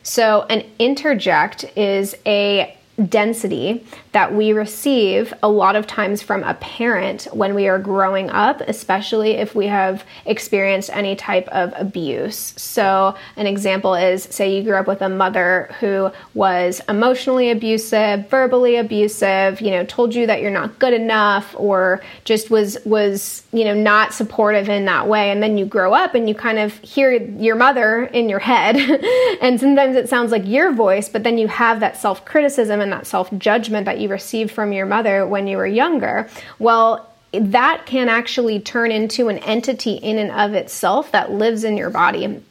So an interject is a density that we receive a lot of times from a parent when we are growing up, especially if we have experienced any type of abuse. So an example is, say you grew up with a mother who was emotionally abusive, verbally abusive, you know, told you that you're not good enough, or just was, was, you know, not supportive in that way. And then you grow up and you kind of hear your mother in your head. And sometimes it sounds like your voice, but then you have that self-criticism and that self-judgment that you received from your mother when you were younger. Well, that can actually turn into an entity in and of itself that lives in your body.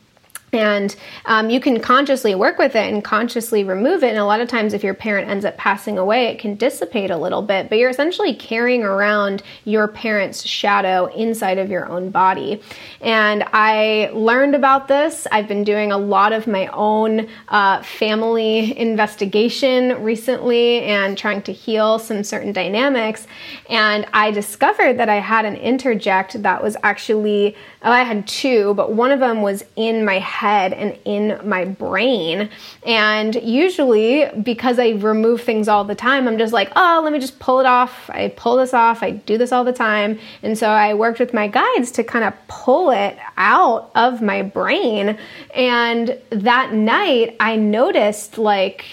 And um, you can consciously work with it and consciously remove it. And a lot of times if your parent ends up passing away, it can dissipate a little bit, but you're essentially carrying around your parent's shadow inside of your own body. And I learned about this. I've been doing a lot of my own uh, family investigation recently and trying to heal some certain dynamics. And I discovered that I had an interject that was actually, oh, I had two, but one of them was in my head. head and in my brain. And usually because I remove things all the time, I'm just like, oh, let me just pull it off. I pull this off. I do this all the time. And so I worked with my guides to kind of pull it out of my brain. And that night I noticed, like,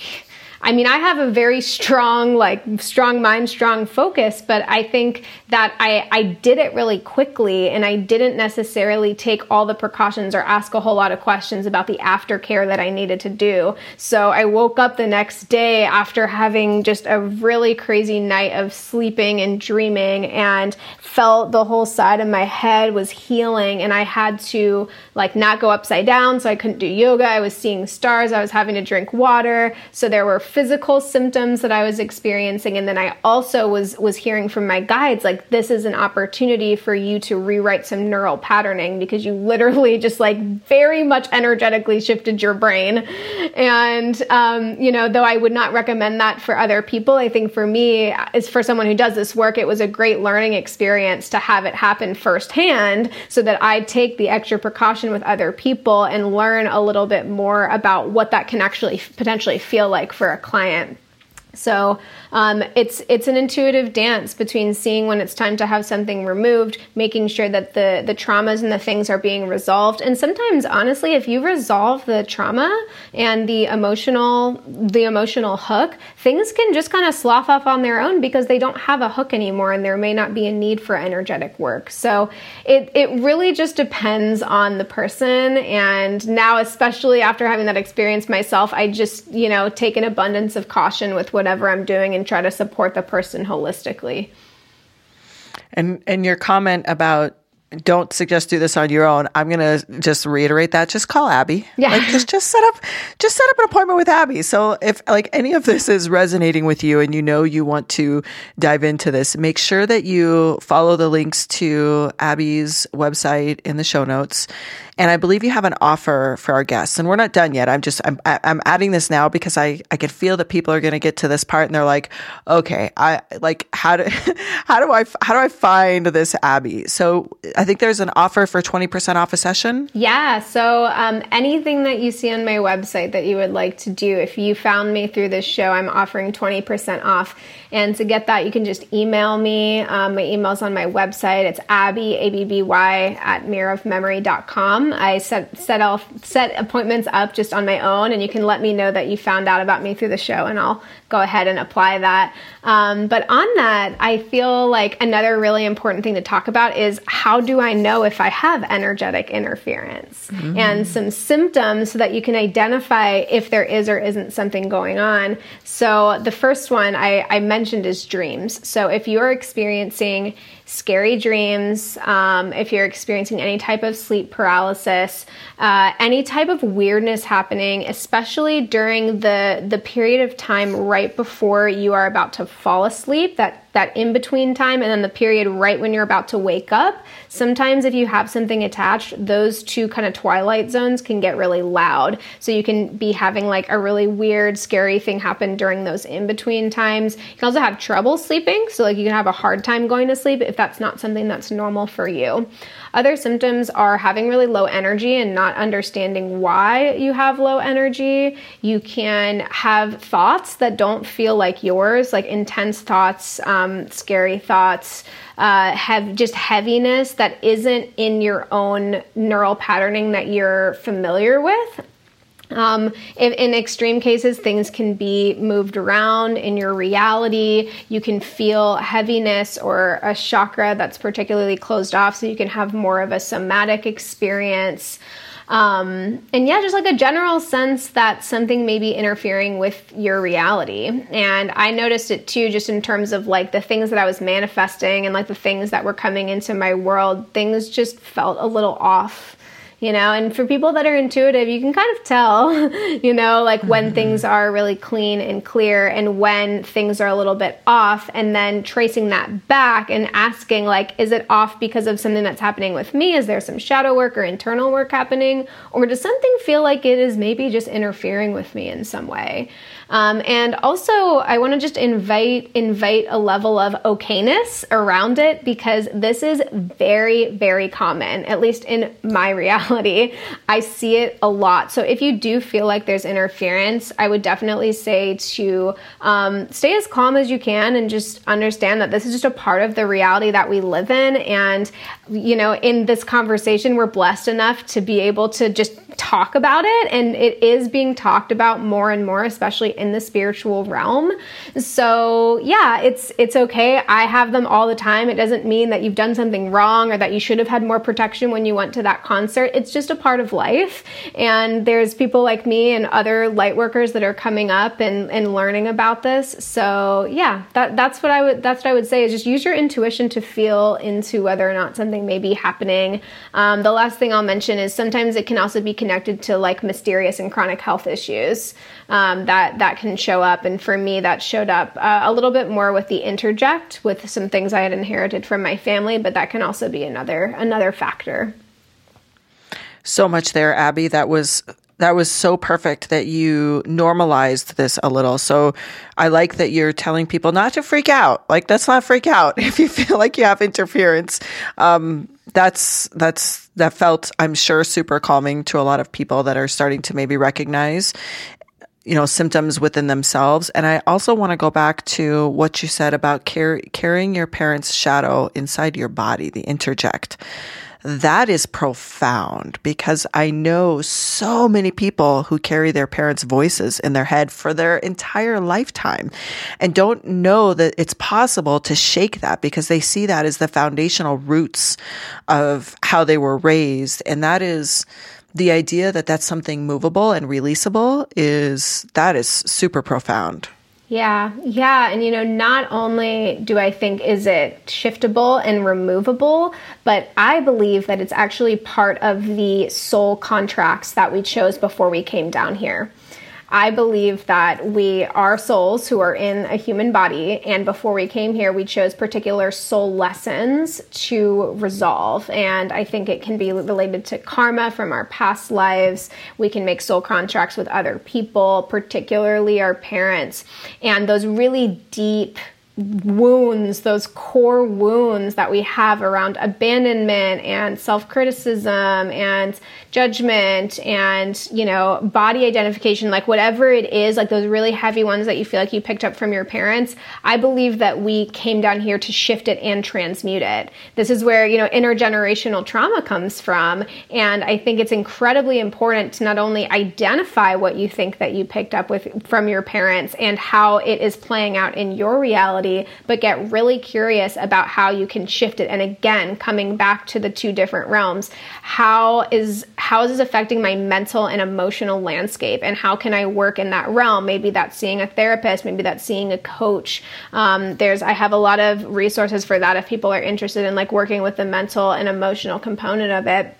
I mean, I have a very strong, like, strong mind, strong focus, but I think that I, I did it really quickly and I didn't necessarily take all the precautions or ask a whole lot of questions about the aftercare that I needed to do. So I woke up the next day after having just a really crazy night of sleeping and dreaming and felt the whole side of my head was healing, and I had to, like, not go upside down, so I couldn't do yoga. I was seeing stars. I was having to drink water. So there were physical symptoms that I was experiencing. And then I also was was hearing from my guides, like, this is an opportunity for you to rewrite some neural patterning because you literally just, like, very much energetically shifted your brain. And, um, you know, though I would not recommend that for other people, I think for me, as for someone who does this work, it was a great learning experience to have it happen firsthand so that I take the extra precaution with other people and learn a little bit more about what that can actually potentially feel like for a client. So um, it's it's an intuitive dance between seeing when it's time to have something removed, making sure that the, the traumas and the things are being resolved. And sometimes, honestly, if you resolve the trauma and the emotional the emotional hook, things can just kind of slough off on their own because they don't have a hook anymore and there may not be a need for energetic work. So it, it really just depends on the person. And now, especially after having that experience myself, I just, you know, take an abundance of caution with what whatever I'm doing and try to support the person holistically. And and your comment about don't suggest do this on your own, I'm going to just reiterate that. Just call Abby. Yeah. Like, just, just set up, just set up an appointment with Abby. So if, like, any of this is resonating with you and you know you want to dive into this, make sure that you follow the links to Abby's website in the show notes. And I believe you have an offer for our guests, and we're not done yet. I'm just, I'm, I'm adding this now because I, I can feel that people are going to get to this part and they're like, okay, I like, how do, how do I, how do I find this Abby? So I think there's an offer for twenty percent off a session. Yeah. So um, anything that you see on my website that you would like to do, if you found me through this show, I'm offering twenty percent off. And to get that, you can just email me. Um, my email's on my website. It's Abby, A B B Y, at mirror of memory dot com. I set set, off, set appointments up just on my own, and you can let me know that you found out about me through the show, and I'll go ahead and apply that. Um, but on that, I feel like another really important thing to talk about is, how do I know if I have energetic interference? Mm-hmm. And some symptoms so that you can identify if there is or isn't something going on. So the first one I, I mentioned is dreams. So if you're experiencing scary dreams, um, if you're experiencing any type of sleep paralysis, uh, any type of weirdness happening, especially during the the period of time right before you are about to fall asleep, that that in-between time, and then the period right when you're about to wake up. Sometimes if you have something attached, those two kind of twilight zones can get really loud. So you can be having like a really weird, scary thing happen during those in-between times. You can also have trouble sleeping. So like you can have a hard time going to sleep if that's not something that's normal for you. Other symptoms are having really low energy and not understanding why you have low energy. You can have thoughts that don't feel like yours, like intense thoughts, um, scary thoughts, uh, have just heaviness that isn't in your own neural patterning that you're familiar with. Um, in, in extreme cases, things can be moved around in your reality. You can feel heaviness or a chakra that's particularly closed off, so you can have more of a somatic experience. Um, and yeah, just like a general sense that something may be interfering with your reality. And I noticed it too, just in terms of like the things that I was manifesting and like the things that were coming into my world, things just felt a little off. You know, and for people that are intuitive, you can kind of tell, you know, like when things are really clean and clear and when things are a little bit off, and then tracing that back and asking, like, is it off because of something that's happening with me? Is there some shadow work or internal work happening? Or does something feel like it is maybe just interfering with me in some way? Um, and also, I want to just invite invite a level of okayness around it, because this is very, very common, at least in my reality. I see it a lot. So if you do feel like there's interference, I would definitely say to um, stay as calm as you can and just understand that this is just a part of the reality that we live in. And, you know, in this conversation, we're blessed enough to be able to just talk about it, and it is being talked about more and more, especially in the spiritual realm. So yeah, it's it's okay. I have them all the time. It doesn't mean that you've done something wrong or that you should have had more protection when you went to that concert. It's just a part of life. And there's people like me and other light workers that are coming up and, and learning about this. So yeah, that that's what I would that's what I would say is just use your intuition to feel into whether or not something may be happening. Um, the last thing I'll mention is sometimes it can also be connected to like mysterious and chronic health issues um, that that can show up. And for me, that showed up uh, a little bit more with the interject, with some things I had inherited from my family, but that can also be another another factor. So much there, Abby. That was that was so perfect that you normalized this a little. So I like that you're telling people not to freak out. Like, let's not freak out if you feel like you have interference. Um, that's that's. That felt, I'm sure, super calming to a lot of people that are starting to maybe recognize, you know, symptoms within themselves. And I also want to go back to what you said about car- carrying your parents' shadow inside your body, the interject. That is profound, because I know so many people who carry their parents' voices in their head for their entire lifetime and don't know that it's possible to shake that, because they see that as the foundational roots of how they were raised. And that is the idea that that's something movable and releasable is that is super profound. Yeah. Yeah. And, you know, not only do I think is it shiftable and removable, but I believe that it's actually part of the soul contracts that we chose before we came down here. I believe that we are souls who are in a human body, and before we came here, we chose particular soul lessons to resolve. And I think it can be related to karma from our past lives. We can make soul contracts with other people, particularly our parents. And those really deep wounds, those core wounds that we have around abandonment and self-criticism and judgment and, you know, body identification, like whatever it is, like those really heavy ones that you feel like you picked up from your parents. I believe that we came down here to shift it and transmute it. This is where, you know, intergenerational trauma comes from. And I think it's incredibly important to not only identify what you think that you picked up with from your parents and how it is playing out in your reality, but get really curious about how you can shift it. And again, coming back to the two different realms, how is how is this affecting my mental and emotional landscape? And how can I work in that realm? Maybe that's seeing a therapist, maybe that's seeing a coach. Um, there's I have a lot of resources for that if people are interested in like working with the mental and emotional component of it.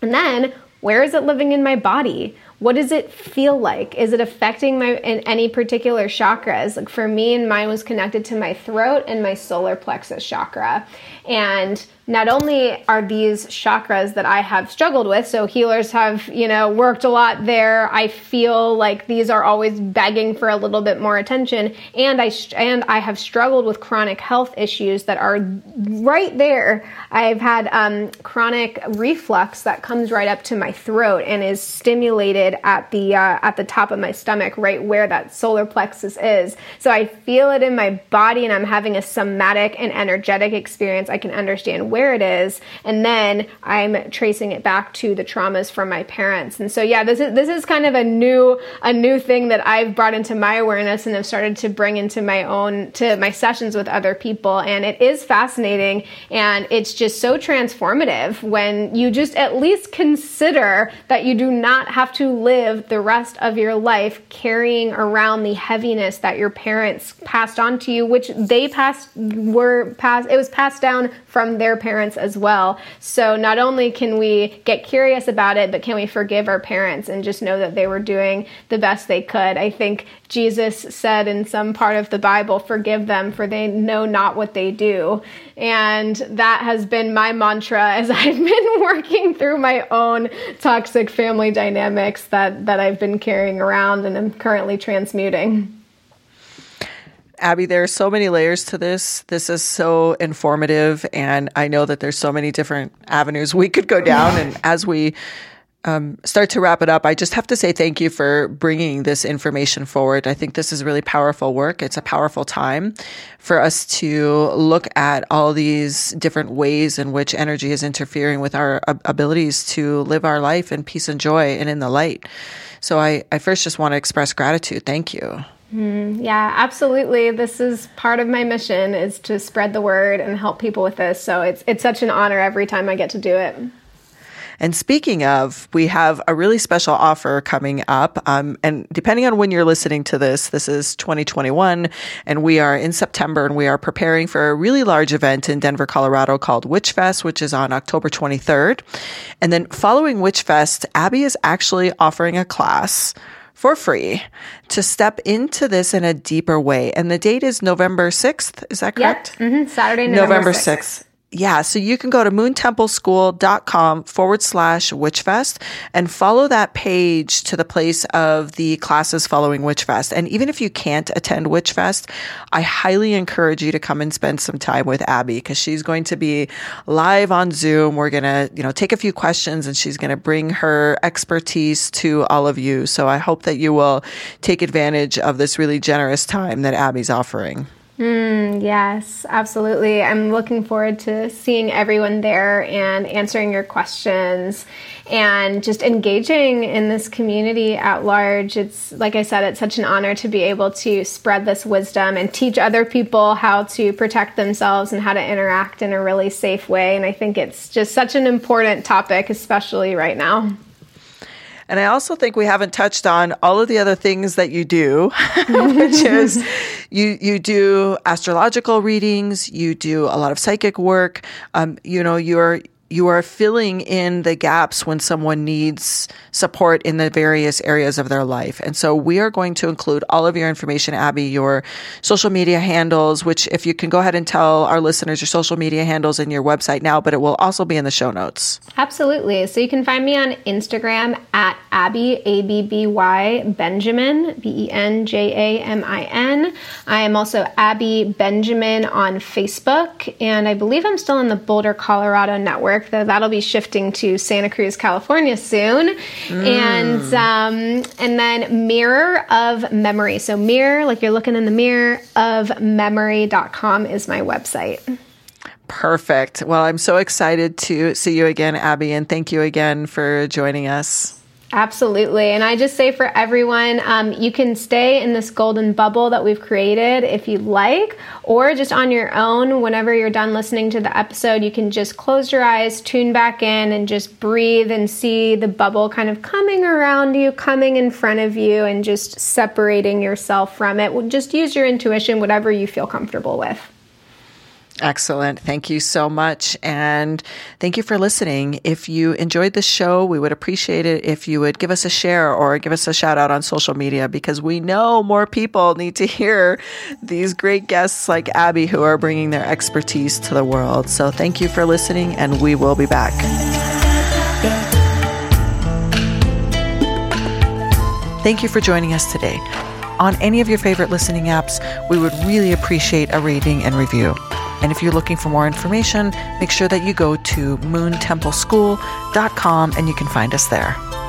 And then, where is it living in my body? What does it feel like? Is it affecting my in any particular chakras? Like for me, and mine was connected to my throat and my solar plexus chakra. And not only are these chakras that I have struggled with, so healers have, you know, worked a lot there. I feel like these are always begging for a little bit more attention. And I and I have struggled with chronic health issues that are right there. I've had um, chronic reflux that comes right up to my throat and is stimulated at the uh, at the top of my stomach, right where that solar plexus is. So I feel it in my body, and I'm having a somatic and energetic experience. I can understand where it is, and then I'm tracing it back to the traumas from my parents. And so, yeah, this is this is kind of a new a new thing that I've brought into my awareness and have started to bring into my own to my sessions with other people. And it is fascinating, and it's just so transformative when you just at least consider that you do not have to live the rest of your life carrying around the heaviness that your parents passed on to you, which they passed were passed it was passed down from their parents as well. So not only can we get curious about it, but can we forgive our parents and just know that they were doing the best they could? I think Jesus said in some part of the Bible, forgive them for they know not what they do. And that has been my mantra as I've been working through my own toxic family dynamics that, that I've been carrying around and I'm currently transmuting. Abby, there are so many layers to this. This is so informative. And I know that there's so many different avenues we could go down. And as we Um, start to wrap it up, I just have to say thank you for bringing this information forward. I think this is really powerful work. It's a powerful time for us to look at all these different ways in which energy is interfering with our uh, abilities to live our life in peace and joy and in the light. So I, I first just want to express gratitude. Thank you. Mm, yeah, absolutely. This is part of my mission, is to spread the word and help people with this. So it's it's such an honor every time I get to do it. And speaking of, we have a really special offer coming up. Um, and depending on when you're listening to this, this is twenty twenty-one, and we are in September, and we are preparing for a really large event in Denver, Colorado called Witch Fest, which is on October twenty-third. And then following Witch Fest, Abby is actually offering a class for free to step into this in a deeper way. And the date is November sixth. Is that correct? Yep. Mm-hmm. Saturday, November sixth. Yeah, so you can go to moontempleschool.com forward slash witchfest and follow that page to the place of the classes following Witchfest. And even if you can't attend Witchfest, I highly encourage you to come and spend some time with Abby, because she's going to be live on Zoom. We're going to, you know, take a few questions, and she's going to bring her expertise to all of you. So I hope that you will take advantage of this really generous time that Abby's offering. Mm, yes, absolutely. I'm looking forward to seeing everyone there and answering your questions and just engaging in this community at large. It's, like I said, it's such an honor to be able to spread this wisdom and teach other people how to protect themselves and how to interact in a really safe way. And I think it's just such an important topic, especially right now. And I also think we haven't touched on all of the other things that you do, which is you you do astrological readings, you do a lot of psychic work. Um, you know, you're you are filling in the gaps when someone needs support in the various areas of their life. And so we are going to include all of your information, Abby, your social media handles, which if you can go ahead and tell our listeners your social media handles and your website now, but it will also be in the show notes. Absolutely. So you can find me on Instagram at Abby, A B B Y, Benjamin, B E N J A M I N. I am also Abby Benjamin on Facebook, and I believe I'm still in the Boulder, Colorado network, though that'll be shifting to Santa Cruz, California soon. Mm. And um, and then Mirror of Memory. So mirror, like you're looking in the mirror, of memory dot com is my website. Perfect. Well, I'm so excited to see you again, Abby, and thank you again for joining us. Absolutely. And I just say for everyone, um, you can stay in this golden bubble that we've created if you like, or just on your own. Whenever you're done listening to the episode, you can just close your eyes, tune back in, and just breathe and see the bubble kind of coming around you, coming in front of you, and just separating yourself from it. Well, just use your intuition, whatever you feel comfortable with. Excellent. Thank you so much. And thank you for listening. If you enjoyed the show, we would appreciate it if you would give us a share or give us a shout out on social media, because we know more people need to hear these great guests like Abby who are bringing their expertise to the world. So thank you for listening, and we will be back. Thank you for joining us today. On any of your favorite listening apps, we would really appreciate a rating and review. And if you're looking for more information, make sure that you go to moon temple school dot com and you can find us there.